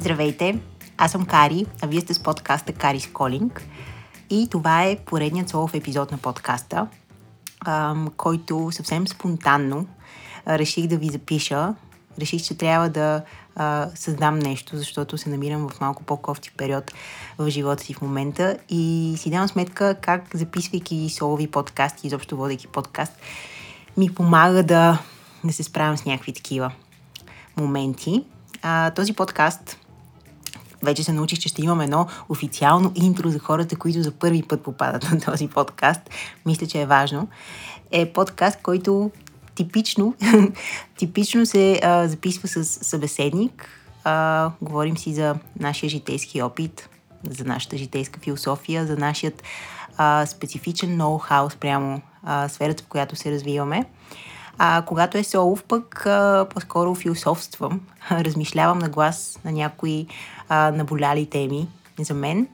Здравейте, аз съм Кари, а вие сте с подкаста Кари Сколинг и това е поредният солов епизод на подкаста, който съвсем спонтанно реших да ви запиша. Реших, че трябва да създам нещо, защото се намирам в малко по-кофти период в живота си в момента и си давам сметка как записвайки солови подкасти, изобщо водейки подкаст, ми помага да се справям с някакви такива моменти. Този подкаст, вече се научих, че ще имам едно официално интро за хората, които за първи път попадат на този подкаст. Мисля, че е важно. Е подкаст, който типично се записва с събеседник. Говорим си за нашия житейски опит, за нашата житейска философия, за нашият специфичен ноу-хау спрямо сферата, в която се развиваме. Когато е солов, пък по-скоро философствам, размишлявам на глас на някои наболяли теми за мен,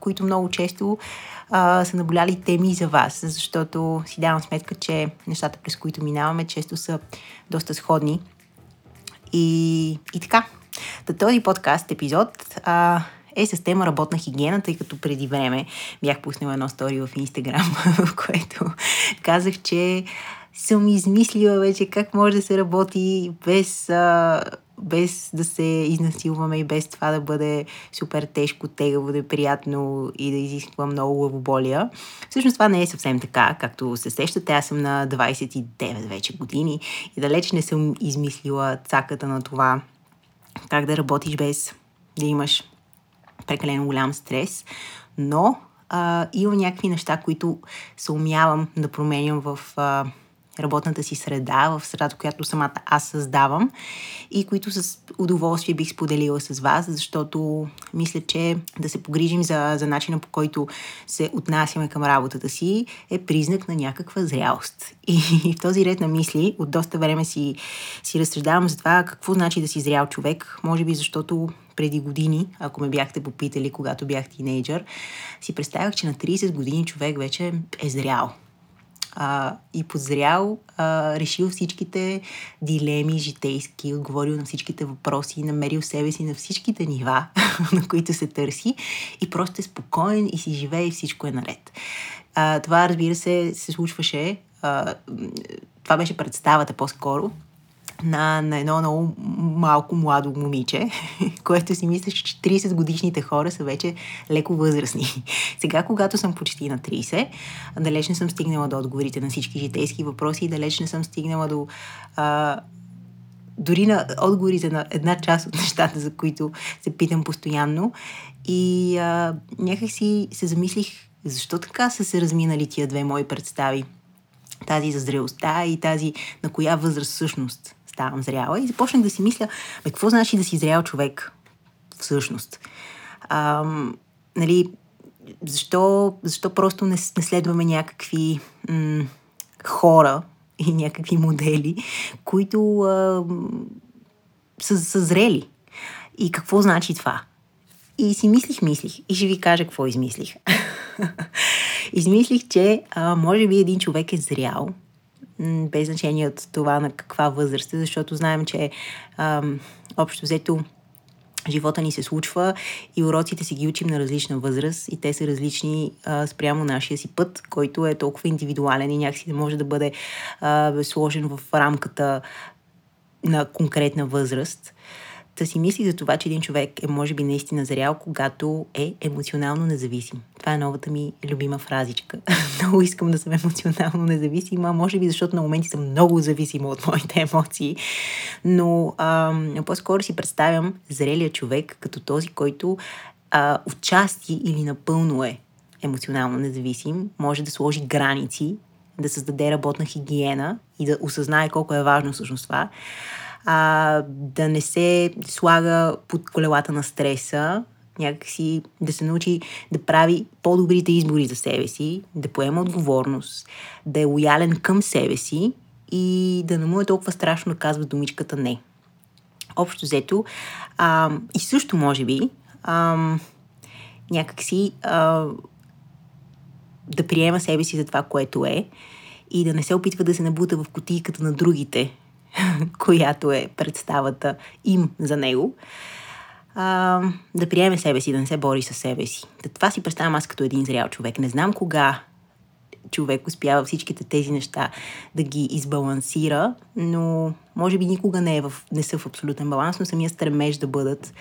които много често са наболяли теми и за вас, защото си давам сметка, че нещата, през които минаваме, често са доста сходни. И така, този подкаст епизод е с тема работна хигиена, тъй като преди време бях пуснала едно стори в Instagram, в което казах, че съм измислила вече как може да се работи без да се изнасилваме и без това да бъде супер тежко, тегаво, неприятно и да изисква много главоболия. Всъщност това не е съвсем така, както се сещате. Аз съм на 29 вече години и далеч не съм измислила цаката на това как да работиш без да имаш прекалено голям стрес, но има някакви неща, които се умявам да променям в работната си среда, в средата, която самата аз създавам и които с удоволствие бих споделила с вас, защото мисля, че да се погрижим за начина, по който се отнасяме към работата си, е признак на някаква зрялост. И в този ред на мисли от доста време си разсъждавам за това какво значи да си зрял човек, може би защото преди години, ако ме бяхте попитали, когато бях тинейджър, си представях, че на 30 години човек вече е зрял. И подзрял, решил всичките дилеми житейски, отговорил на всичките въпроси, намерил себе си на всичките нива, на които се търси и просто е спокоен и си живее и всичко е наред. Това, разбира се, се случваше, това беше представата по-скоро на едно много малко младо момиче, което си мислеше, че 30 годишните хора са вече леко възрастни. Сега, когато съм почти на 30, далеч не съм стигнала до отговорите на всички житейски въпроси и далеч не съм стигнала до дори на отговорите на една част от нещата, за които се питам постоянно. И някакси се замислих, защо така са се разминали тия две мои представи. Тази за зрелостта и тази на коя възраст всъщност ставам зряла. И започнах да си мисля, какво значи да си зрял човек всъщност? Защо просто не следваме някакви хора и някакви модели, които са зрели? И какво значи това? И си мислих и ще ви кажа какво измислих. Измислих, че може би един човек е зрял, без значение от това на каква възраст е, защото знаем, че общо взето живота ни се случва и уроците си ги учим на различна възраст и те са различни спрямо нашия си път, който е толкова индивидуален и някакси не може да бъде сложен в рамката на конкретна възраст. Да си мисли за това, че един човек е може би наистина зрял, когато е емоционално независим. Това е новата ми любима фразичка. Много искам да съм емоционално независима, може би защото на моменти съм много зависима от моите емоции, но по-скоро си представям зрелия човек като този, който отчасти или напълно е емоционално независим, може да сложи граници, да създаде работна хигиена и да осъзнае колко е важно всъщност това. Да не се слага под колелата на стреса, някакси да се научи да прави по-добрите избори за себе си, да поема отговорност, да е лоялен към себе си и да не му е толкова страшно да казва думичката не. Общо взето, и също може би някакси да приема себе си за това, което е и да не се опитва да се набута в кутийката на другите, която е представата им за него. да приеме себе си, да не се бори със себе си. Това си представям аз като един зрял човек. Не знам кога човек успява всичките тези неща да ги избалансира, но може би никога не са в абсолютен баланс, но самия стремеж да бъдат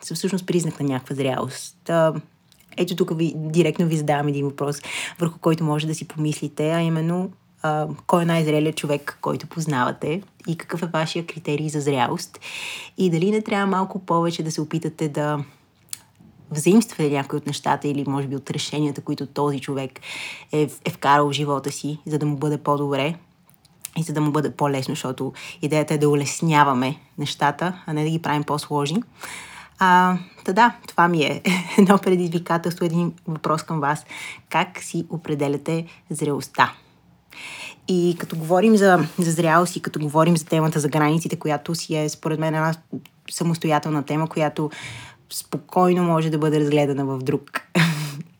са всъщност признак на някаква зрялост. Ето тук директно ви задавам един въпрос, върху който може да си помислите, а именно кой е най-зрелият човек, който познавате и какъв е вашия критерий за зрялост и дали не трябва малко повече да се опитате да взаимствате някои от нещата или може би от решенията, които този човек е вкарал в живота си, за да му бъде по-добре и за да му бъде по-лесно, защото идеята е да улесняваме нещата, а не да ги правим по-сложни. Това ми е едно предизвикателство, един въпрос към вас. Как си определяте зрелостта? И като говорим за зрялост и като говорим за темата за границите, която си е според мен една самостоятелна тема, която спокойно може да бъде разгледана в друг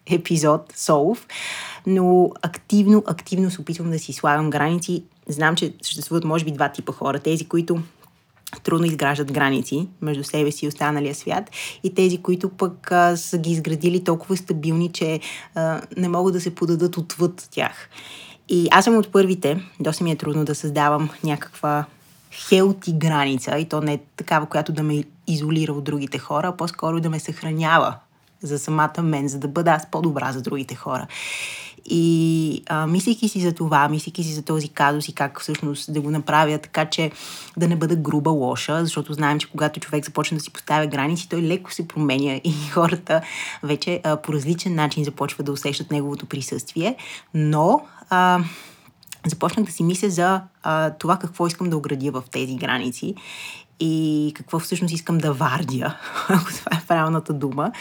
епизод, солов, но активно се опитвам да си слагам граници. Знам, че съществуват може би два типа хора. Тези, които трудно изграждат граници между себе си и останалия свят и тези, които пък са ги изградили толкова стабилни, че не могат да се подадат отвъд тях. И аз съм от първите, доста ми е трудно да създавам някаква хелти граница и то не е такава, която да ме изолира от другите хора, а по-скоро да ме съхранява за самата мен, за да бъда аз по-добра за другите хора. И мислейки си за това, мислейки си за този казус и как всъщност да го направя така, че да не бъда груба, лоша, защото знаем, че когато човек започне да си поставя граници, той леко се променя и хората вече по различен начин започват да усещат неговото присъствие, но започнах да си мисля за това какво искам да оградя в тези граници и какво всъщност искам да вардя, ако това е правилната дума,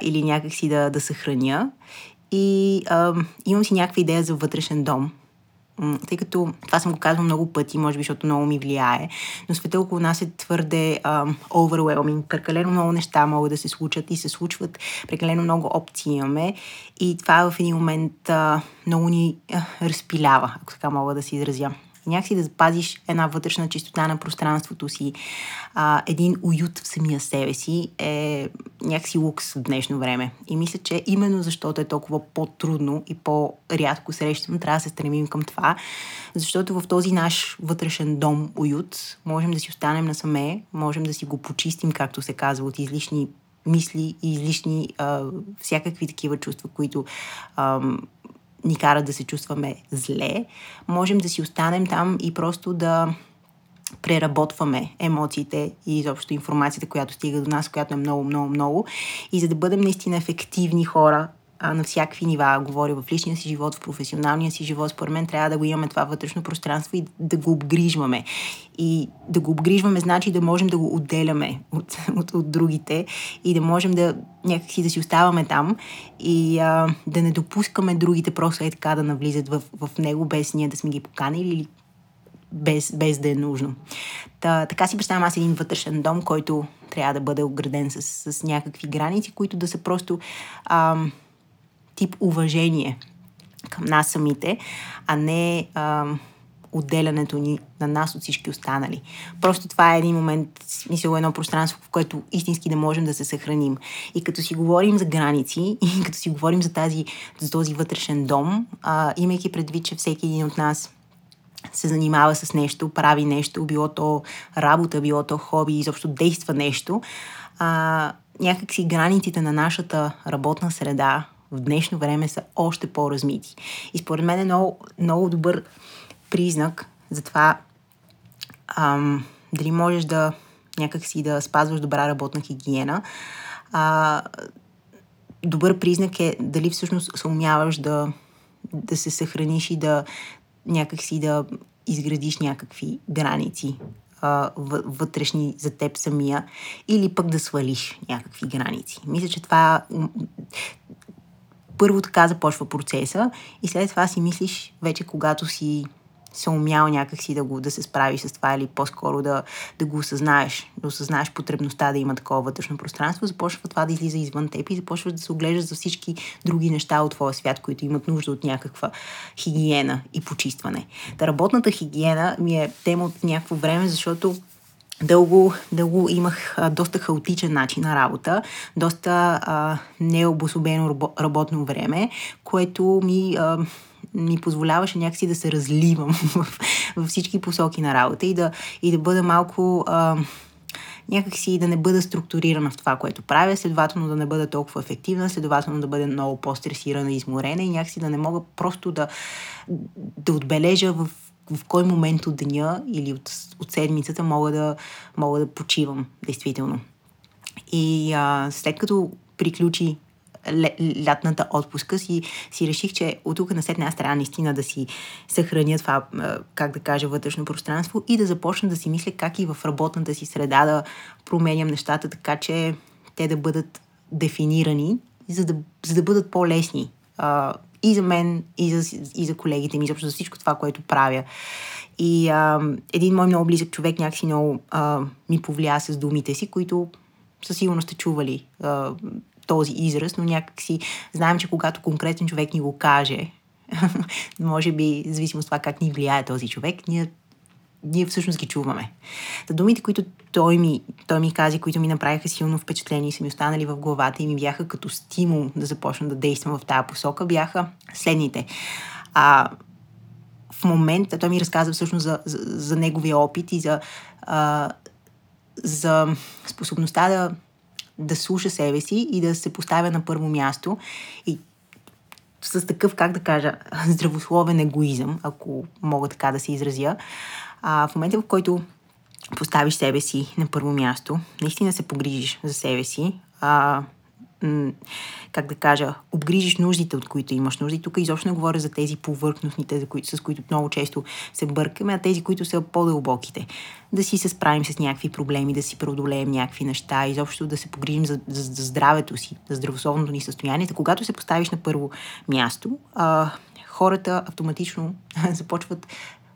или някакси да съхраня. И имам си някаква идея за вътрешен дом, тъй като това съм го казвала много пъти, може би, защото много ми влияе, но света около нас е твърде overwhelming, прекалено много неща могат да се случат и се случват, прекалено много опции имаме и това в един момент много ни разпилява, ако така мога да се изразя. Някакси да запазиш една вътрешна чистота на пространството си, един уют в самия себе си е някакси лукс в днешно време. И мисля, че именно защото е толкова по-трудно и по-рядко срещано, трябва да се стремим към това, защото в този наш вътрешен дом уют можем да си останем насаме, можем да си го почистим, както се казва, от излишни мисли и излишни всякакви такива чувства, които ни кара да се чувстваме зле, можем да си останем там и просто да преработваме емоциите и изобщо информацията, която стига до нас, която е много. И за да бъдем наистина ефективни хора на всякакви нива, говоря в личния си живот, в професионалния си живот, според мен трябва да го имаме това вътрешно пространство и да го обгрижваме. И да го обгрижваме значи да можем да го отделяме от другите и да можем да някакси да си оставаме там и да не допускаме другите просто е така да навлизат в него, без ние да сме ги поканили или без да е нужно. Така си представям аз един вътрешен дом, който трябва да бъде ограден с някакви граници, които да са просто тип уважение към нас самите, а не отделянето ни на нас от всички останали. Просто това е един момент, смисъл едно пространство, в което истински да можем да се съхраним. И като си говорим за граници, и като си говорим за този вътрешен дом, имайки предвид, че всеки един от нас се занимава с нещо, прави нещо, било то работа, било то хоби, изобщо действа нещо, някакси границите на нашата работна среда в днешно време са още по-размити. И според мен е много, много добър признак за това дали можеш да някакси да спазваш добра работна хигиена. Добър признак е дали всъщност съумяваш да се съхраниш и да някакси да изградиш някакви граници вътрешни за теб самия или пък да свалиш някакви граници. Мисля, че това първо така започва процеса и след това си мислиш вече когато си съумял някакси да се справиш с това или по-скоро да го осъзнаеш, да осъзнаеш потребността да има такова вътрешно пространство, започва това да излиза извън теб и започваш да се оглеждаш за всички други неща от твоя свят, които имат нужда от някаква хигиена и почистване. Работната хигиена ми е тема от някакво време, защото Дълго имах доста хаотичен начин на работа, доста необособено работно време, което ми позволяваше някакси да се разливам във всички посоки на работа и да бъда малко... някакси да не бъда структурирана в това, което правя, следователно да не бъда толкова ефективна, следователно да бъда много по-стресирана и изморена и някакси да не мога просто да отбележа в кой момент от деня или от седмицата мога да почивам, действително. И след като приключи лятната отпуска си реших, че от тук на след една страна наистина да си съхраня това, как да кажа, вътрешно пространство и да започна да си мисля как и в работната си среда да променям нещата, така че те да бъдат дефинирани, за да бъдат по-лесни и за мен, и за колегите ми, за всичко това, което правя. И един мой много близък човек някакси много ми повлия с думите си, които със сигурност сте чували този израз, но някак си знаем, че когато конкретен човек ни го каже, може би, зависимо от това как ни влияе този човек, ние всъщност ги чуваме. Та думите, които той ми каза, които ми направиха силно впечатление и са ми останали в главата и ми бяха като стимул да започна да действам в тази посока, бяха следните. В момента той ми разказа всъщност за неговия опит и за способността да слуша себе си и да се поставя на първо място и с такъв, как да кажа, здравословен егоизъм, ако мога така да се изразя. В момента, в който поставиш себе си на първо място, наистина се погрижиш за себе си, как да кажа, обгрижиш нуждите, от които имаш нужди. Тук изобщо не говоря за тези повърхностните, с които много често се бъркаме, а тези, които са по-дълбоките. Да си се справим с някакви проблеми, да си преодолеем някакви неща, изобщо да се погрижим за здравето си, за здравословното ни състояние. Когато се поставиш на първо място, хората автоматично започват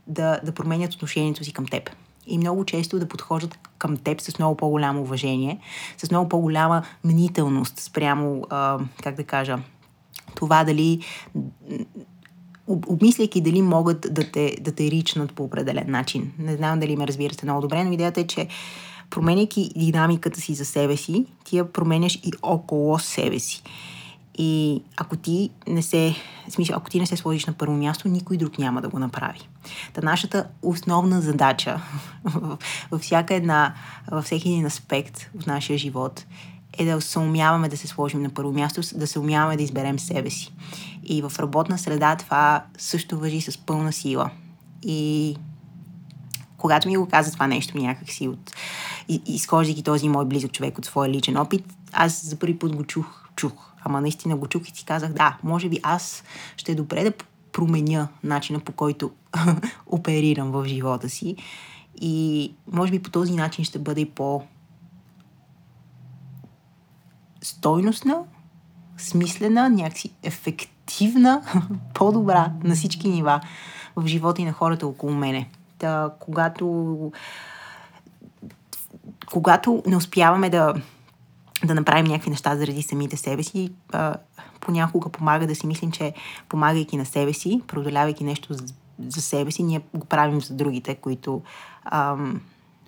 да променят отношението си към теб. И много често да подхождат към теб с много по-голямо уважение, с много по-голяма мнителност спрямо, как да кажа, това дали, обмисляйки дали могат да те ричнат по определен начин. Не знам дали ме разбирате много добре, но идеята е, че променяйки динамиката си за себе си, ти я променяш и около себе си. И ако ти не се сложиш на първо място, никой друг няма да го направи. Та нашата основна задача във всеки един аспект от нашия живот е да съумяваме да се сложим на първо място, да съумяваме да изберем себе си. И в работна среда това също важи с пълна сила. И когато ми го каза това нещо някакси изхождайки този мой близък човек от своя личен опит, аз за първи път го чух. Ама наистина го чух и си казах, да, може би аз ще е добре да променя начина, по който оперирам в живота си и може би по този начин ще бъде и по-стойностна, смислена, някакси ефективна, по-добра на всички нива в живота и на хората около мене. Та, когато не успяваме да направим някакви неща заради самите себе си, понякога помага да си мислим, че помагайки на себе си, преодолявайки нещо за себе си, ние го правим за другите, които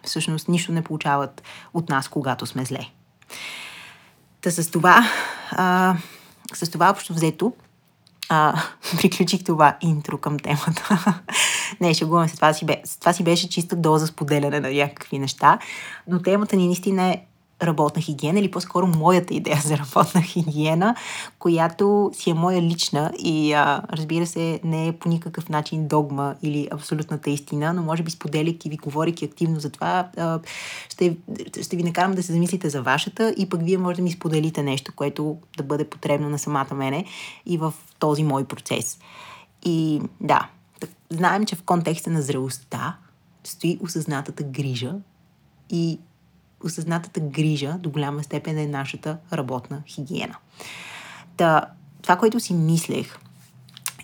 всъщност нищо не получават от нас, когато сме зле. Та с това общо взето приключих това интро към темата. Не, шегувам се, това си беше чиста доза споделяне на някакви неща, но темата ни наистина е работна хигиена, или по-скоро моята идея за работна хигиена, която си е моя лична и разбира се, не е по никакъв начин догма или абсолютната истина, но може би споделяйки ви, говорейки активно за това, ще ви накарам да се замислите за вашата и пък вие може да ми споделите нещо, което да бъде потребно на самата мене и в този мой процес. И да, знаем, че в контекста на зрелостта стои осъзнатата грижа и осъзнатата грижа до голяма степен е нашата работна хигиена. Това, което си мислех,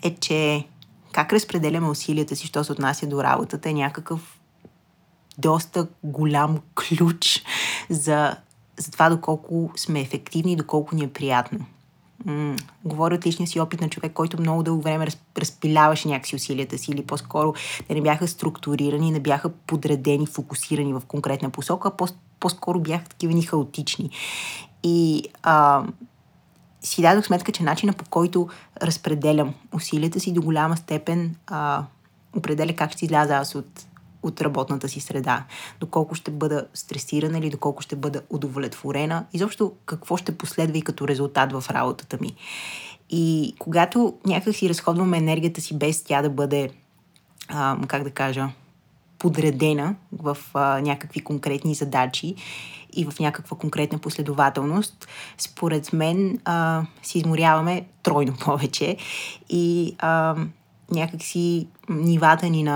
е, че как разпределяме усилията си, що се отнася до работата, е някакъв доста голям ключ за това доколко сме ефективни и доколко ни е приятно. говоря от личния си опит на човек, който много дълго време разпиляваше някакси усилията си, или по-скоро те не бяха структурирани, не бяха подредени, фокусирани в конкретна посока, а по-скоро бяха такива ни хаотични. И си дадох сметка, че начина, по който разпределям усилията си, до голяма степен определя как ще изляза аз от работната си среда. Доколко ще бъда стресирана или доколко ще бъда удовлетворена. Изобщо какво ще последва и като резултат в работата ми. И когато някак си разходваме енергията си без тя да бъде, подредена в някакви конкретни задачи и в някаква конкретна последователност, според мен се изморяваме тройно повече и някак си нивата ни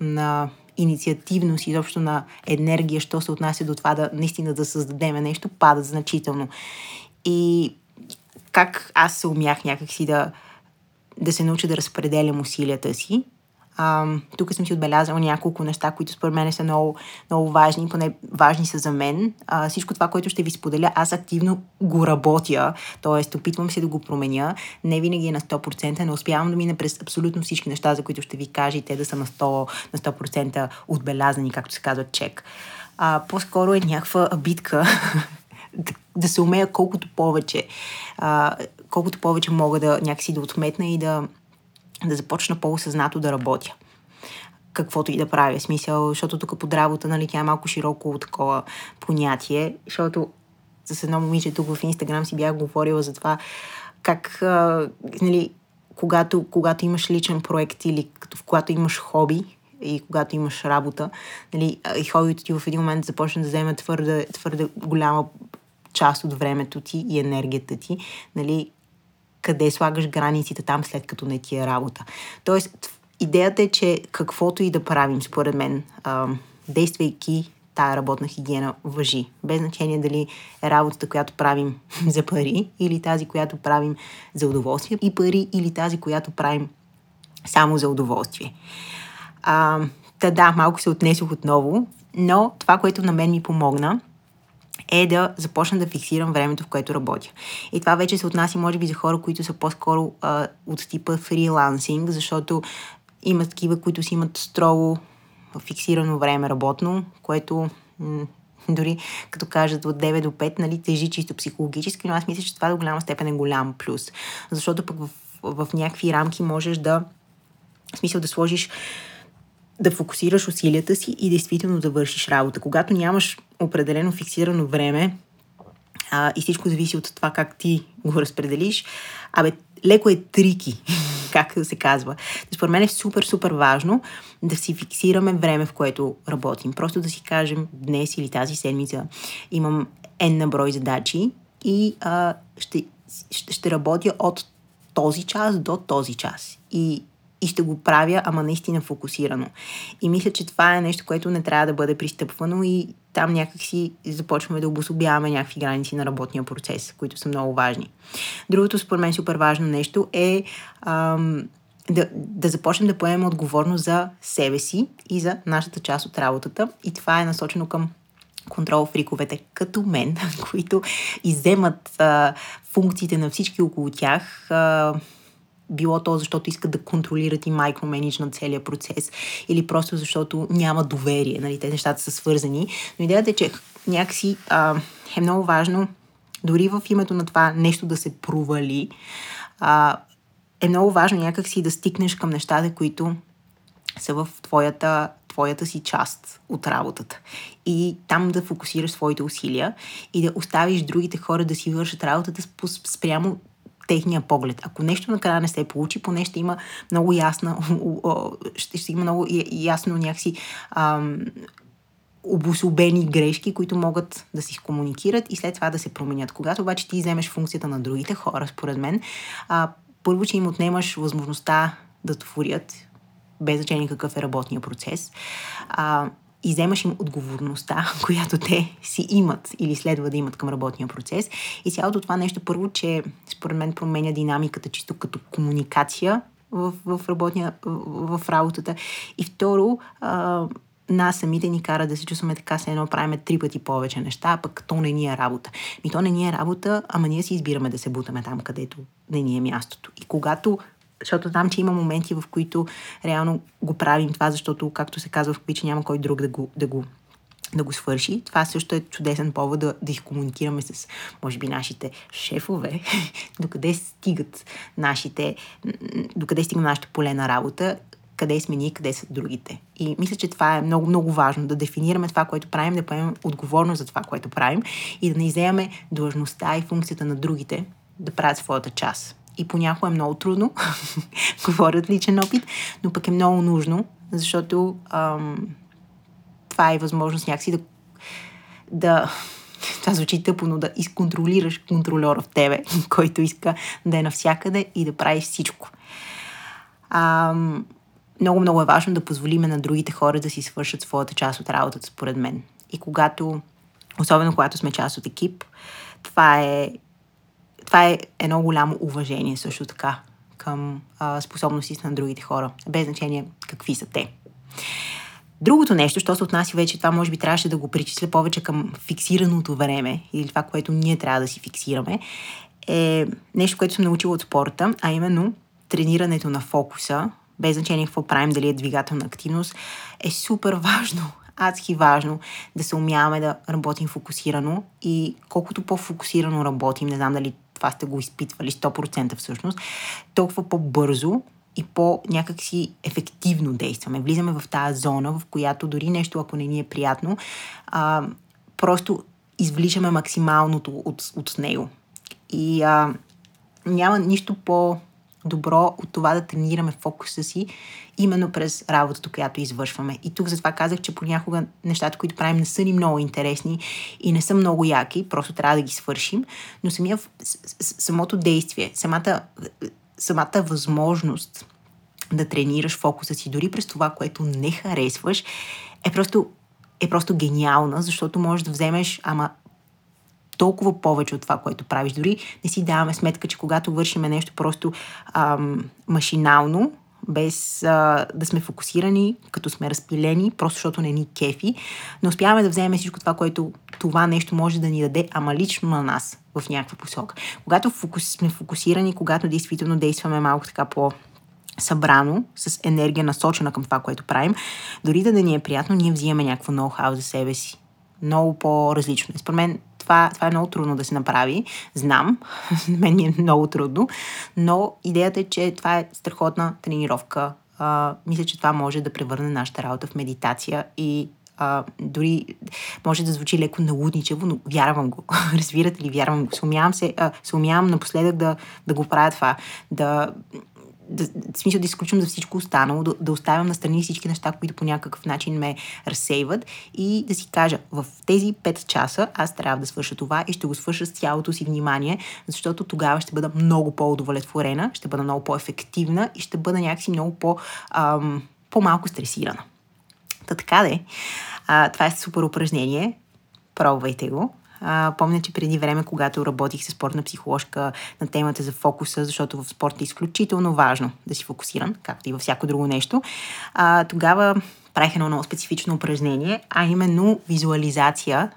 на инициативност и изобщо на енергия, що се отнася до това да наистина да създадеме нещо, падат значително. И как аз се умях някакси да се науча да разпределям усилията си. Тук съм си отбелязала няколко неща, които според мен са много, много важни, поне важни са за мен. Всичко това, което ще ви споделя, аз активно го работя, т.е. опитвам се да го променя. Не винаги е на 100%, не успявам да мина през абсолютно всички неща, за които ще ви кажа, и те да са на 100% отбелязани, както се казва, чек. По-скоро е някаква битка да се умея колкото повече мога да някакси да отметна и да започна по-осъзнато да работя. Каквото и да правя. Смисъл, защото тук под работа, тя е малко широко такова понятие, защото с едно момиче тук в Instagram си бях говорила за това как, когато имаш личен проект или когато имаш хобби и когато имаш работа, и хоббито ти в един момент започне да вземе твърде голяма част от времето ти и енергията ти, къде слагаш границите там, след като не ти е работа. Тоест, идеята е, че каквото и да правим, според мен, действайки тая работна хигиена, важи. Без значение дали е работата, която правим за пари, или тази, която правим за удоволствие и пари, или тази, която правим само за удоволствие. Малко се отнесох отново, но това, което на мен ми помогна, е да започна да фиксирам времето, в което работя. И това вече се отнася, може би, за хора, които са по-скоро от типа фрилансинг, защото има такива, които си имат строго фиксирано време работно, което дори като кажат от 9 до 5, тежи чисто психологически, но аз мисля, че това до голяма степен е голям плюс. Защото пък в някакви рамки можеш да сложиш, да фокусираш усилията си и действително да вършиш работа. Когато нямаш определено фиксирано време и всичко зависи от това как ти го разпределиш, леко е трики, както се казва. Според мен е супер, супер важно да си фиксираме време, в което работим. Просто да си кажем, днес или тази седмица имам n брой задачи и ще работя от този час до този час. И ще го правя, ама наистина фокусирано. И мисля, че това е нещо, което не трябва да бъде пристъпвано и там някакси започваме да обособяваме някакви граници на работния процес, които са много важни. Другото, според мен, супер важно нещо е да започнем да поемем отговорност за себе си и за нашата част от работата. И това е насочено към контрол-фриковете като мен, които изземат функциите на всички около тях, било то защото искат да контролират и майкроменеджнат целия процес или просто защото няма доверие. Те нещата са свързани. Но идеята е, че някакси е много важно, дори в името на това нещо да се провали, е много важно някакси да стикнеш към нещата, които са в твоята си част от работата. И там да фокусираш своите усилия и да оставиш другите хора да си вършат работата спрямо техния поглед. Ако нещо накрая не се получи, поне ще има много ясно някакси обособени грешки, които могат да се комуникират и след това да се променят. Когато обаче ти вземеш функцията на другите хора, според мен, първо, че им отнемаш възможността да творят, без значение какъв е работния процес, и вземаш им отговорността, която те си имат или следва да имат към работния процес. И цялото това нещо, първо, че според мен променя динамиката чисто като комуникация в работата. И второ, нас самите ни кара да се чувстваме така, се едно правиме 3 пъти повече неща, пък то не ни е работа. Ми то не ни е работа, ама ние си избираме да се бутаме там, където не ни е мястото. И когато, защото знам, че има моменти, в които реално го правим това, защото, както се казва в купича, няма кой друг да го свърши. Това също е чудесен повод да комуникираме с, може би, нашите шефове, докъде стига нашето поле на работа, къде сме ние, къде са другите. И мисля, че това е много, много важно, да дефинираме това, което правим, да поемем отговорност за това, което правим и да не изземаме длъжността и функцията на другите да правят своята част. И понякога е много трудно, говорят личен опит, но пък е много нужно, защото това е възможност някакси това звучи тъпо, но да изконтролираш контролера в тебе, който иска да е навсякъде и да правиш всичко. Много, много е важно да позволиме на другите хора да си свършат своята част от работата, според мен. И особено когато сме част от екип, това е едно голямо уважение също така към способностите на другите хора, без значение какви са те. Другото нещо, що се отнася вече, това може би трябваше да го причисля повече към фиксираното време или това, което ние трябва да си фиксираме, е нещо, което съм научила от спорта, а именно тренирането на фокуса, без значение какво правим, дали е двигателна активност, е супер важно, адски важно да се умяваме да работим фокусирано и колкото по-фокусирано работим, не знам дали това сте го изпитвали 100% всъщност, толкова по-бързо и по-някакси ефективно действаме. Влизаме в тази зона, в която дори нещо, ако не ни е приятно, просто извличаме максималното от него. И няма нищо по-добро от това да тренираме фокуса си именно през работата, която извършваме. И тук затова казах, че понякога нещата, които правим, не са ни много интересни и не са много яки, просто трябва да ги свършим, но самото действие, самата възможност да тренираш фокуса си дори през това, което не харесваш, е просто гениална, защото можеш да вземеш толкова повече от това, което правиш. Дори не си даваме сметка, че когато вършим нещо просто машинално, без да сме фокусирани, като сме разпилени, просто защото не ни кефи, не успяваме да вземем всичко това, което това нещо може да ни даде, ама лично на нас в някаква посока. Когато сме фокусирани, когато действително действаме малко така по-събрано, с енергия насочена към това, което правим, дори да ни е приятно, ние взимаме някакво ноу-хау за себе си. Много по-различно. Според мен това е много трудно да се направи. Знам, мен ми е много трудно, но идеята е, че това е страхотна тренировка. Мисля, че това може да превърне нашата работа в медитация и дори може да звучи леко налудничево, но вярвам го. Разбирате ли, вярвам го. Съумявам напоследък да го правя това. В смисъл да изключвам за всичко останало, да оставям настрани всички неща, които по някакъв начин ме разсейват и да си кажа, в тези 5 часа аз трябва да свърша това и ще го свърша с цялото си внимание, защото тогава ще бъда много по-удовлетворена, ще бъда много по-ефективна и ще бъда някакси много по-малко стресирана. Така де, това е супер упражнение, пробвайте го. Помня, че преди време, когато работих със спортна психоложка на темата за фокуса, защото в спорта е изключително важно да си фокусиран, както и във всяко друго нещо, тогава правих едно много специфично упражнение, а именно визуализация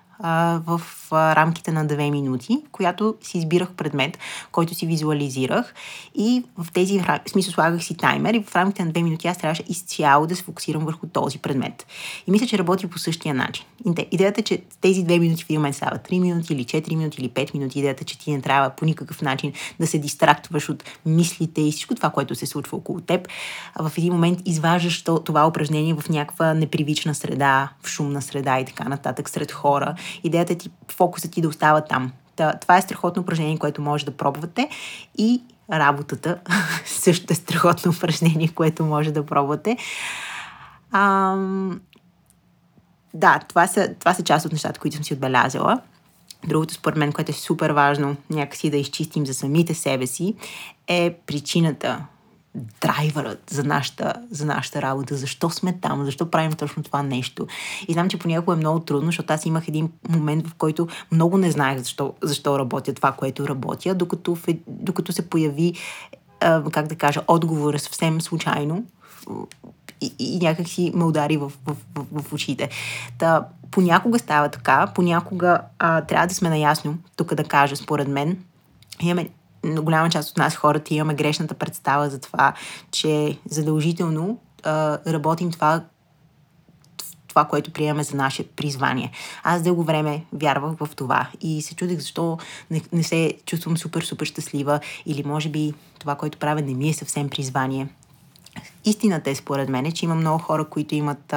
в рамките на 2 минути, която си избирах предмет, който си визуализирах и в тези смисъл слагах си таймер и в рамките на 2 минути аз трябваше изцяло да се фокусирам върху този предмет. И мисля, че работи по същия начин. Идеята е, че тези 2 минути в един момент стават 3 минути или 4 минути или 5 минути. Идеята е, че ти не трябва по никакъв начин да се дистрактуваш от мислите и всичко това, което се случва около теб. В един момент изваждаш това упражнение в някаква непривична среда, в шумна среда и така нататък, сред хора. Идеята е, фокусът ти да остава там. Това е страхотно упражнение, което може да пробвате и работата също е страхотно упражнение, което може да пробвате. Да, това са част от нещата, които съм си отбелязала. Другото според мен, което е супер важно някакси да изчистим за самите себе си, е причината, драйверът за нашата работа. Защо сме там? Защо правим точно това нещо? И знам, че понякога е много трудно, защото аз имах един момент, в който много не знаех защо работя това, което работя, докато се появи, как да кажа, отговора съвсем случайно и някак си ме удари в очите. Та, понякога става така, понякога трябва да сме наясно, тук да кажа, според мен, имаме голяма част от нас хората имаме грешната представа за това, че задължително работим това, което приемаме за наше призвание. Аз дълго време вярвах в това и се чудех защо не се чувствам супер щастлива или може би това, което правя, не ми е съвсем призвание. Истината е според мен, че има много хора, които имат,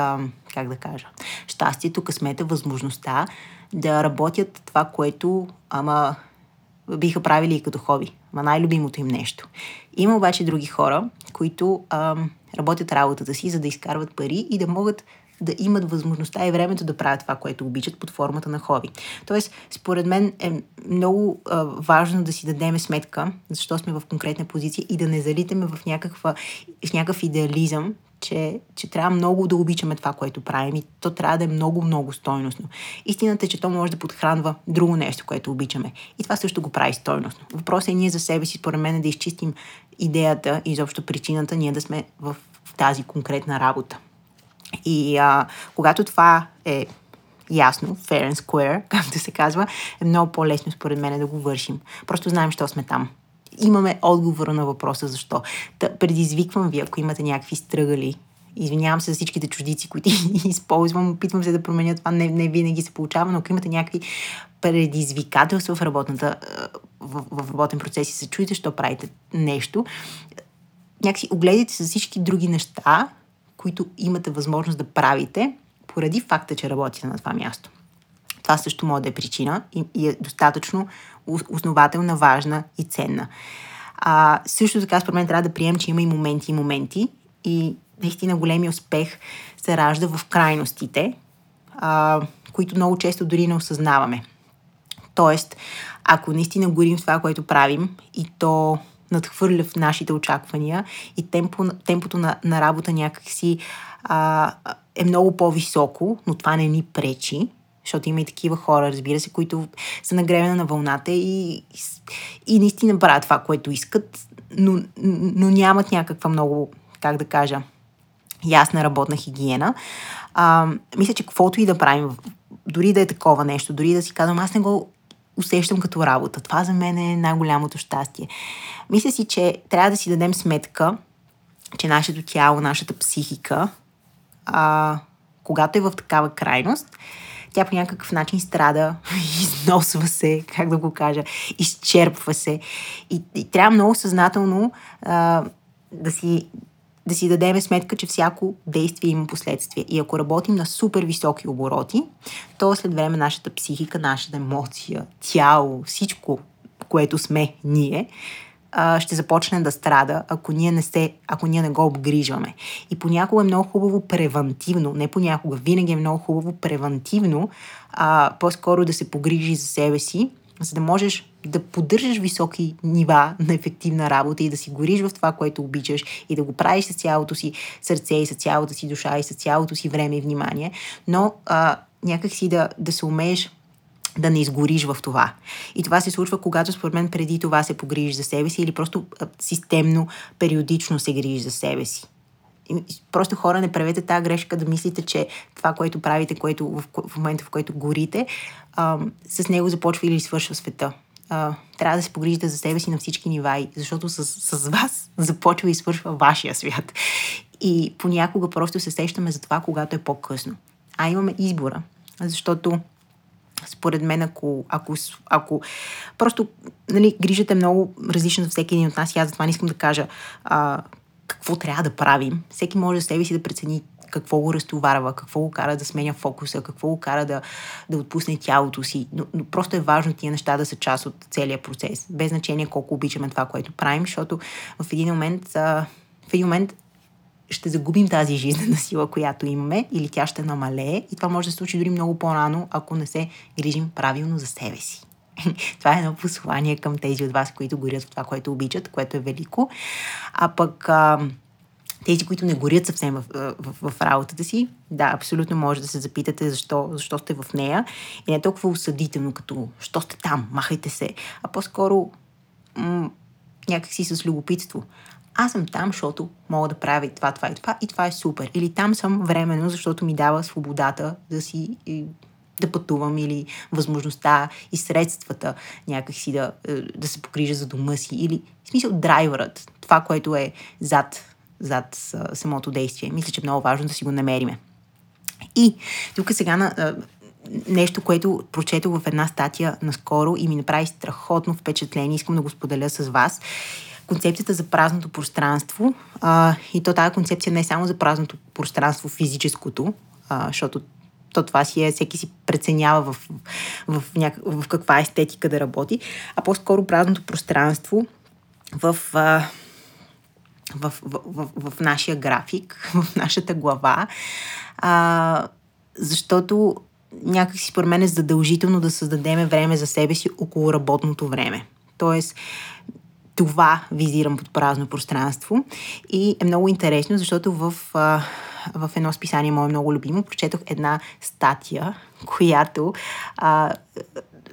как да кажа, щастието, късмета, възможността да работят това, което биха правили и като хоби. Най-любимото им нещо. Има обаче други хора, които работят работата си, за да изкарват пари и да могат да имат възможността и времето да правят това, което обичат под формата на хоби. Тоест, според мен е много важно да си дадем сметка, защо сме в конкретна позиция и да не залитаме в някакъв идеализъм, че трябва много да обичаме това, което правим и то трябва да е много стойностно. Истината е, че то може да подхранва друго нещо, което обичаме. И това също го прави стойностно. Въпросът е ние за себе си, според мен, да изчистим идеята и изобщо причината ние да сме в тази конкретна работа. И когато това е ясно, fair and square, както се казва, е много по-лесно според мен да го вършим. Просто знаем, що сме там. Имаме отговора на въпроса защо. Предизвиквам ви, ако имате някакви стръгали. Извинявам се за всичките чуждици, които използвам. Опитвам се да променя това. Не винаги се получава, но ако имате някакви предизвикателства в работен процес и се чуете, що правите нещо, някакси огледайте се всички други неща, които имате възможност да правите поради факта, че работите на това място. Това също може да е причина и е достатъчно основателна, важна и ценна. Също така, според мен, трябва да приемем, че има и моменти и наистина големия успех се ражда в крайностите, които много често дори не осъзнаваме. Тоест, ако наистина горим това, което правим и то надхвърля в нашите очаквания и темпото на работа някакси е много по-високо, но това не ни пречи, защото има и такива хора, разбира се, които са нагревени на вълната и наистина правят това, което искат, но нямат някаква много, как да кажа, ясна работна хигиена. Мисля, че каквото и да правим, дори да е такова нещо, дори да си казвам, аз не го усещам като работа. Това за мен е най-голямото щастие. Мисля си, че трябва да си дадем сметка, че нашето тяло, нашата психика, когато е в такава крайност, тя по някакъв начин страда, износва се, как да го кажа, изчерпва се. И трябва много съзнателно да си дадем сметка, че всяко действие има последствия. И ако работим на супер високи обороти, то след време нашата психика, нашата емоция, тяло, всичко, което сме ние, ще започне да страда, ако ние не го обгрижваме. И понякога е много хубаво превантивно, не понякога, винаги е много хубаво превантивно, по-скоро да се погрижи за себе си, за да можеш да поддържаш високи нива на ефективна работа и да си гориш в това, което обичаш и да го правиш с цялото си сърце и с цялата си душа и с цялото си време и внимание, но някак си да се умееш да не изгориш в това. И това се случва, когато според мен преди това се погрижиш за себе си или просто системно, периодично се грижиш за себе си. Просто хора, не правете тази грешка да мислите, че това, което правите, в момента, в който горите, с него започва или свършва света. Трябва да се погрижите за себе си на всички нива, защото с вас започва и свършва вашия свят. И понякога просто се сещаме за това, когато е по-късно. Имаме избора, защото според мен, ако просто грижата е много различна за всеки един от нас, аз затова не искам да кажа какво трябва да правим. Всеки може за себе си да прецени какво го разтоварва, какво го кара да сменя фокуса, какво го кара да отпусне тялото си. Но просто е важно тия неща да са част от целия процес. Без значение колко обичаме това, което правим, защото в един момент ще загубим тази жизнена сила, която имаме, или тя ще намалее и това може да се случи дори много по-рано, ако не се грижим правилно за себе си. Това е едно послание към тези от вас, които горят в това, което обичат, което е велико. А пък тези, които не горят съвсем в работата си, да, абсолютно може да се запитате защо сте в нея. И не е толкова осъдително, като що сте там, махайте се, а по-скоро някакси с любопитство. аз съм там, защото мога да правя и това, това и това и това е супер. Или там съм временно, защото ми дава свободата да си да пътувам или възможността и средствата някакси да се покрижа за дома си. Или в смисъл драйверът, това, което е зад самото действие. Мисля, че е много важно да си го намериме. И тук сега на нещо, което прочетох в една статия наскоро и ми направи страхотно впечатление. Искам да го споделя с вас. Концепцията за празното пространство. И то тази концепция не е само за празното пространство физическото, защото то това си е, всеки си преценява в каква естетика да работи, а по-скоро празното пространство в нашия график, в нашата глава, защото някак си според мен е задължително да създадеме време за себе си около работното време. Тоест, това визирам под празно пространство и е много интересно, защото в едно списание мое много любимо прочетох една статия, която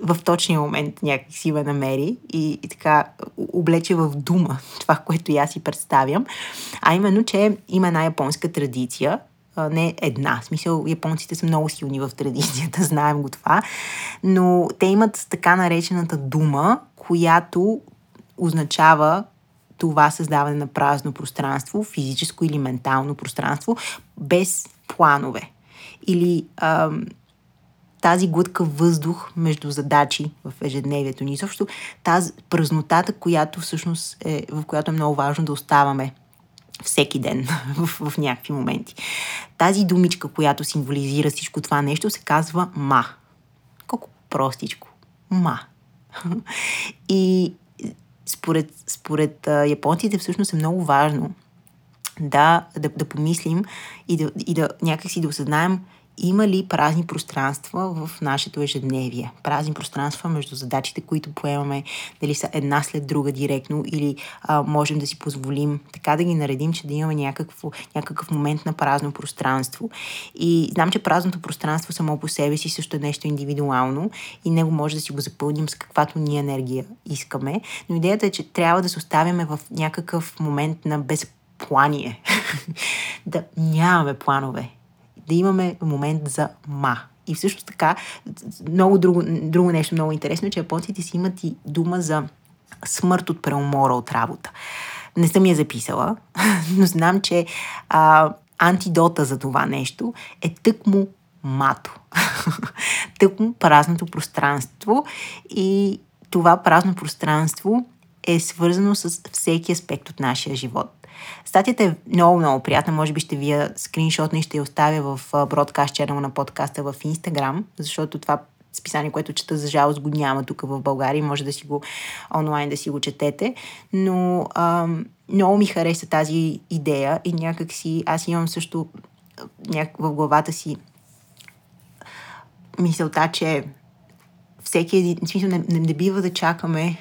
в точния момент някак си ме намери и така облече в дума това, което я си представям. А именно, че има една японска традиция, не една, в смисъл японците са много силни в традицията, знаем го това, но те имат така наречената дума, която означава това създаване на празно пространство, физическо или ментално пространство, без планове. Или тази глътка въздух между задачи в ежедневието ни. Също тази празнотата, която всъщност в която е много важно да оставаме всеки ден в някакви моменти. Тази думичка, която символизира всичко това нещо, се казва Ма. Колко простичко. Ма. И според японците всъщност е много важно да помислим и да някакси да осъзнаем има ли празни пространства в нашето ежедневие. Празни пространства между задачите, които поемаме, дали са една след друга директно или можем да си позволим така да ги наредим, че да имаме някакъв момент на празно пространство. И знам, че празното пространство само по себе си също е нещо индивидуално и него може да си го запълним с каквато ние енергия искаме, но идеята е, че трябва да се оставяме в някакъв момент на безплание. Да нямаме планове. Да имаме момент за Ма. И всъщност така, много друго нещо много интересно, че японците си имат и дума за смърт от преумора от работа. Не съм я записала, но знам, че антидота за това нещо е тъкмо Мато. Тъкмо празното пространство и това празно пространство е свързано с всеки аспект от нашия живот. Статията е много-много приятна, може би ще вия скриншотна и ще я оставя в бродкаст ченъл на подкаста в Instagram, защото това списание, което чета за жалост го няма тук в България, може да си го онлайн да си го четете, но много ми хареса тази идея и някак си, аз имам също в главата си мисълта, че всеки един, в смисъл не бива да чакаме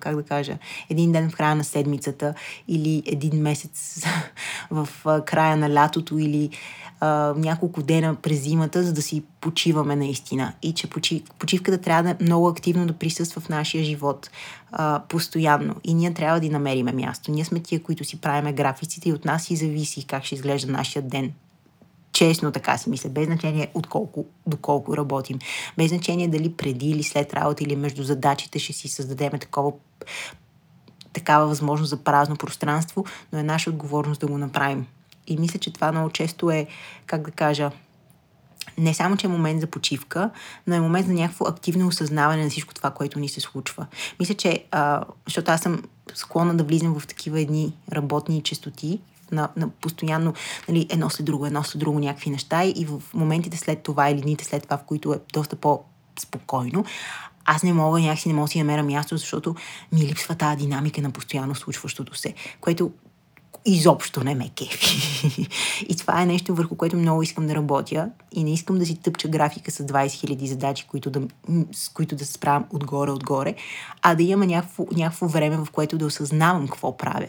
как да кажа, един ден в края на седмицата или един месец в края на лятото или няколко дена през зимата, за да си почиваме наистина. И че почивката трябва да е много активно да присъства в нашия живот постоянно. И ние трябва да ѝ намериме място. Ние сме тия, които си правиме графиците и от нас и зависи как ще изглежда нашия ден. Честно така си мисля, без значение доколко работим, без значение дали преди или след работа или между задачите ще си създадем такава възможност за празно пространство, но е наша отговорност да го направим. И мисля, че това много често е, как да кажа, не само, че е момент за почивка, но е момент за някакво активно осъзнаване на всичко това, което ни се случва. Мисля, че, защото аз съм склонна да влизам в такива едни работни честоти, на постоянно, нали, едно след друго някакви неща и в моментите след това или дните след това, в които е доста по-спокойно, аз не мога да си намеря място, защото ми липсва тази динамика на постоянно случващото се, което изобщо не ме кефи. И това е нещо, върху което много искам да работя и не искам да си тъпча графика с 20 000 задачи, с които да се справям отгоре, а да имам някакво време, в което да осъзнавам какво правя.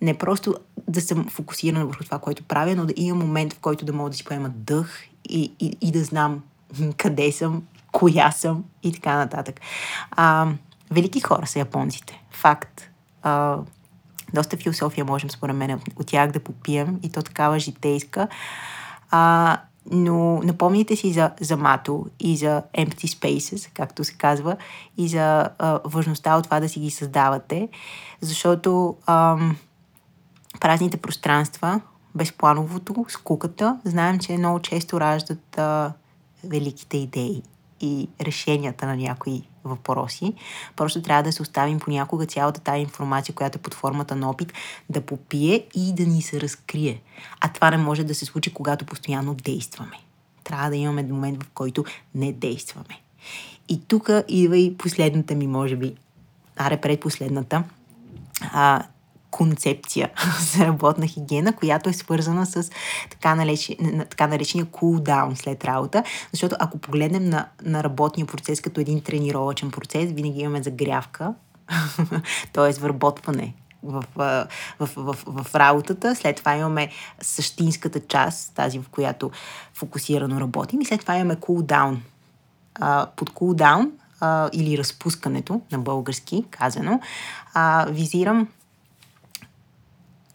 Не просто да съм фокусирана върху това, което правя, но да имам момент, в който да мога да си поема дъх и да знам къде съм, коя съм и така нататък. Велики хора са японците. Факт. доста философия можем според мен от тях да попием и то такава житейска. Но напомните си за мато и за empty spaces, както се казва, и за важността от това да си ги създавате, защото празните пространства, безплановото, скуката, знаем, че много често раждат великите идеи и решенията на някои въпроси. Просто трябва да се оставим понякога цялата тази информация, която е под формата на опит, да попие и да ни се разкрие. А това не може да се случи, когато постоянно действаме. Трябва да имаме момент, в който не действаме. И тук идва и последната ми, може би, предпоследната концепция за работна хигиена, която е свързана с така наречения cool-down след работа, защото ако погледнем на работния процес като един тренировъчен процес, винаги имаме загрявка, т.е. върботване в работата, след това имаме същинската част, тази в която фокусирано работим и след това имаме cool-down. Под cool-down или разпускането на български казано, визирам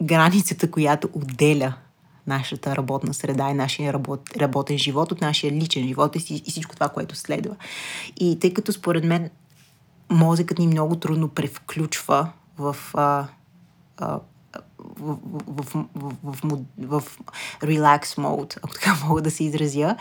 границата, която отделя нашата работна среда и нашия работен живот от нашия личен живот и всичко това, което следва. И тъй като според мен мозъкът ни много трудно превключва в relax mode, ако така мога да се изразя,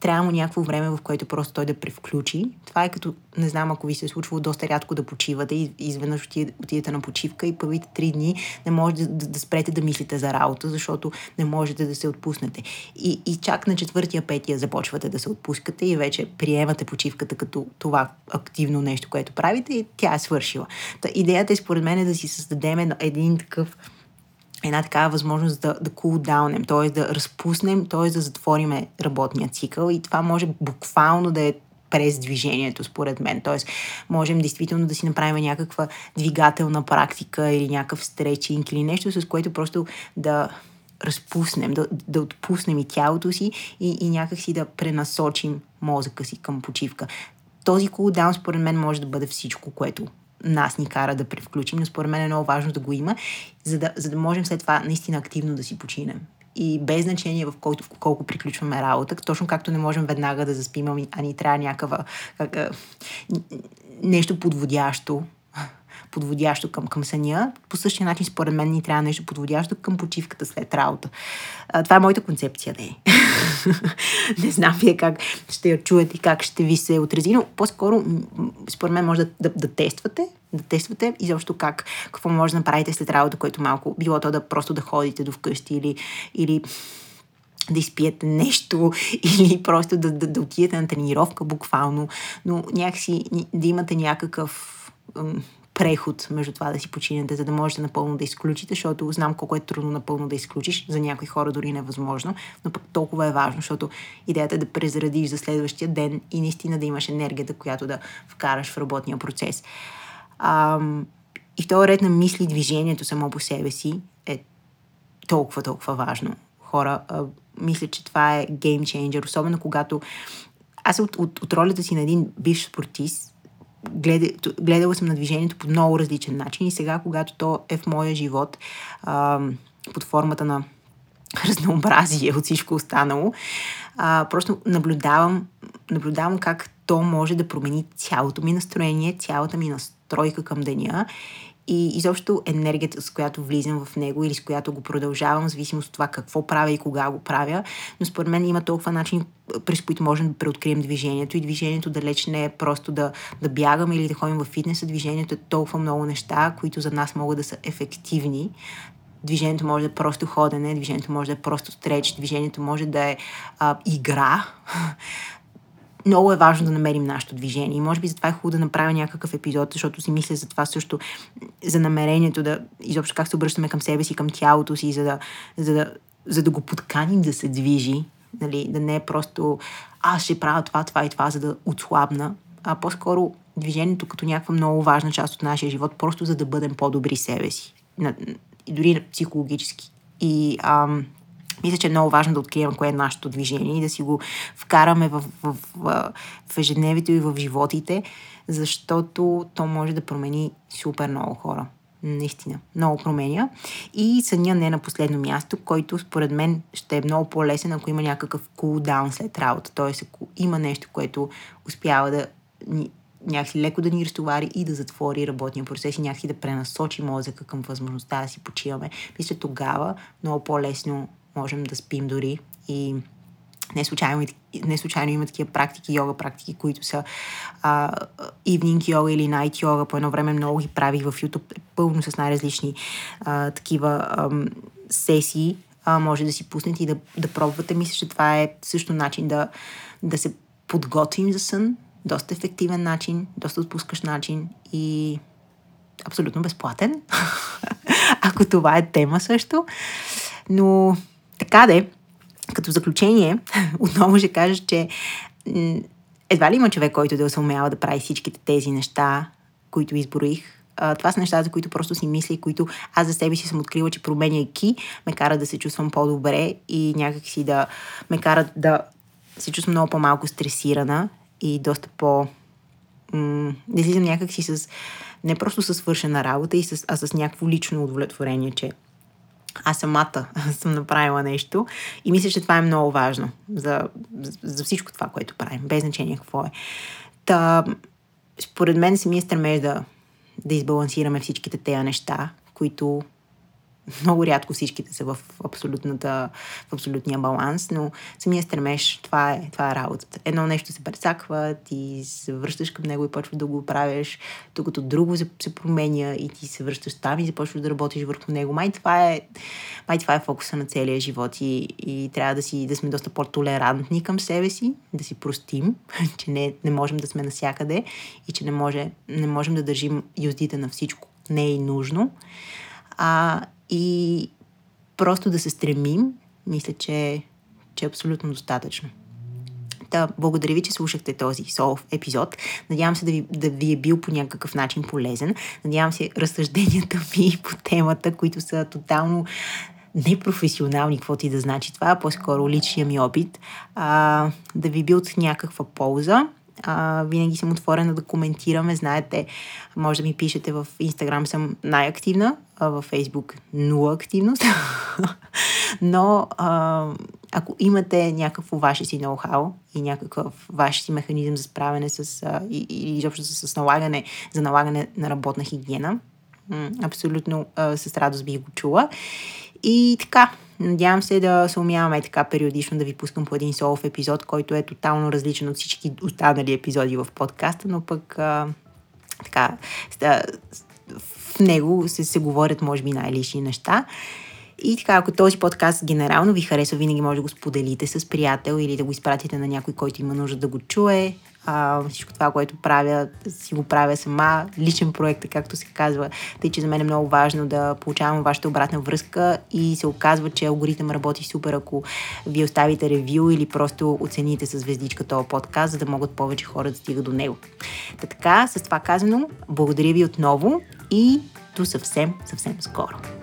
трябва му някакво време, в което просто той да превключи. Това е като, не знам ако ви се е случвало, доста рядко да почивате и изведнъж отидете на почивка и първите 3 дни не можете да спрете да мислите за работа, защото не можете да се отпуснете. И чак на 4-5 започвате да се отпускате и вече приемате почивката като това активно нещо, което правите и тя е свършила. Та идеята е според мен да си създадем една такава възможност да cool-down-ем, т.е. да разпуснем, т.е. да затвориме работния цикъл и това може буквално да е през движението, според мен. Т.е. можем действително да си направим някаква двигателна практика или някакъв стречинг или нещо, с което просто да разпуснем, да отпуснем и тялото си и някак си да пренасочим мозъка си към почивка. Този cool-down, според мен, може да бъде всичко, което нас ни кара да превключим, но според мен е много важно да го има, за да можем след това наистина активно да си починем. И без значение в колко приключваме работа, точно както не можем веднага да заспим, а ни трябва някаква нещо подводящо към съня, по същия начин според мен ни трябва нещо подводящо към почивката след работа. Това е моята концепция, да е. Не знам вие как ще я чуете и как ще ви се отрази, но по-скоро според мен може да тествате изобщо какво може да направите след работа, което малко било то да просто да ходите до вкъщи или да изпиете нещо или просто да отидете на тренировка буквално, но някакси да имате някакъв преход между това да си починете, за да можете напълно да изключите, защото знам колко е трудно напълно да изключиш, за някои хора дори невъзможно, но пък толкова е важно, защото идеята е да презаредиш за следващия ден и наистина да имаш енергията, която да вкараш в работния процес. И в този ред на мисли, движението само по себе си е толкова важно. Хора, мисля, че това е геймчейнджер, особено когато аз от ролята си на един бивш спортист гледала съм на движението по много различен начин и сега, когато то е в моя живот под формата на разнообразие от всичко останало, просто наблюдавам как то може да промени цялото ми настроение, цялата ми настройка към деня и изобщо енергията, с която влизам в него или с която го продължавам, в зависимост от това какво правя и кога го правя, но според мен има толкова начини, през които можем да преоткрием движението и движението далеч не е просто да бягаме или да ходим в фитнеса, движението е толкова много неща, които за нас могат да са ефективни. Движението може да е просто ходене, движението може да е просто стреч, движението може да е игра. Много е важно да намерим нашето движение и може би затова е хубаво да направя някакъв епизод, защото си мисля за това също, за намерението да изобщо как се обръщаме към себе си, към тялото си, за да го подканим да се движи, нали? Да не е просто аз ще правя това и това, за да отслабна, а по-скоро движението като някаква много важна част от нашия живот, просто за да бъдем по-добри себе си, и дори психологически. И мисля, че е много важно да открием кое е нашето движение и да си го вкараме в ежедневието и в животите, защото то може да промени супер много хора. наистина много променя. И съня не е на последно място, който според мен ще е много по-лесен, ако има някакъв кулдаун след работа. Тоест, ако има нещо, което успява да някакси леко да ни разтовари и да затвори работния процес и някакси да пренасочи мозъка към възможността да си почиваме. Мисля, тогава много по-лесно можем да спим дори и не случайно има такива практики, йога практики, които са evening йога или night йога. По едно време много ги правих в YouTube, пълно с най-различни такива сесии. Може да си пуснете и да пробвате. Мисля, че това е също начин да се подготвим за сън. Доста ефективен начин, доста отпускащ начин и абсолютно безплатен. Ако това е тема също. Но така де, като заключение, отново ще кажа, че едва ли има човек, който да се умява да прави всичките тези неща, които изброих. Това са нещата, за които просто си мисля и които аз за себе си съм открила, че променяйки ме карат да се чувствам по-добре и някак си да ме карат да се чувствам много по-малко стресирана и доста по... да излизам някак си с... не просто със свършена работа, а с някакво лично удовлетворение, че аз самата съм направила нещо и мисля, че това е много важно за всичко това, което правим, без значение какво е. Та, според мен самия стремеж да избалансираме всичките тези неща, които много рядко всичките са в абсолютния баланс, но самия стремеж, това е работата. Едно нещо се пресаква, ти се връщаш към него и почваш да го правиш, докато друго се променя и ти се връщаш там и започваш да работиш върху него. Май това е фокуса на целия живот и трябва да сме доста по-толерантни към себе си, да си простим, че не можем да сме насякъде и че не можем да държим юздите на всичко. Не е нужно. И просто да се стремим, мисля, че е абсолютно достатъчно. Да, благодаря ви, че слушахте този солов епизод. Надявам се да ви е бил по някакъв начин полезен. Надявам се разсъжденията ми по темата, които са тотално непрофесионални, каквото и да значи това, по-скоро личния ми опит, да ви бил от някаква полза. Винаги съм отворена да коментираме. Знаете, може да ми пишете в Instagram, съм най-активна, във Facebook нула активност. Но ако имате някакво ваше си ноу-хау и някакъв ваш си механизъм за справяне или изобщо за налагане на работна хигиена, абсолютно с радост бих го чула. И така, надявам се да се умяваме така периодично да ви пускам по един солов епизод, който е тотално различен от всички останали епизоди в подкаста, но пък така, в него се говорят може би най-лични неща. И така, ако този подкаст генерално ви харесва, винаги може да го споделите с приятел или да го изпратите на някой, който има нужда да го чуе. Всичко това, което правя, си го правя сама, личен проект, както се казва, тъй че за мен е много важно да получавам вашата обратна връзка и се оказва, че алгоритъм работи супер, ако ви оставите ревю или просто оцените със звездичка този подкаст, за да могат повече хора да стигат до него. Така, с това казано, благодаря ви отново и до съвсем скоро.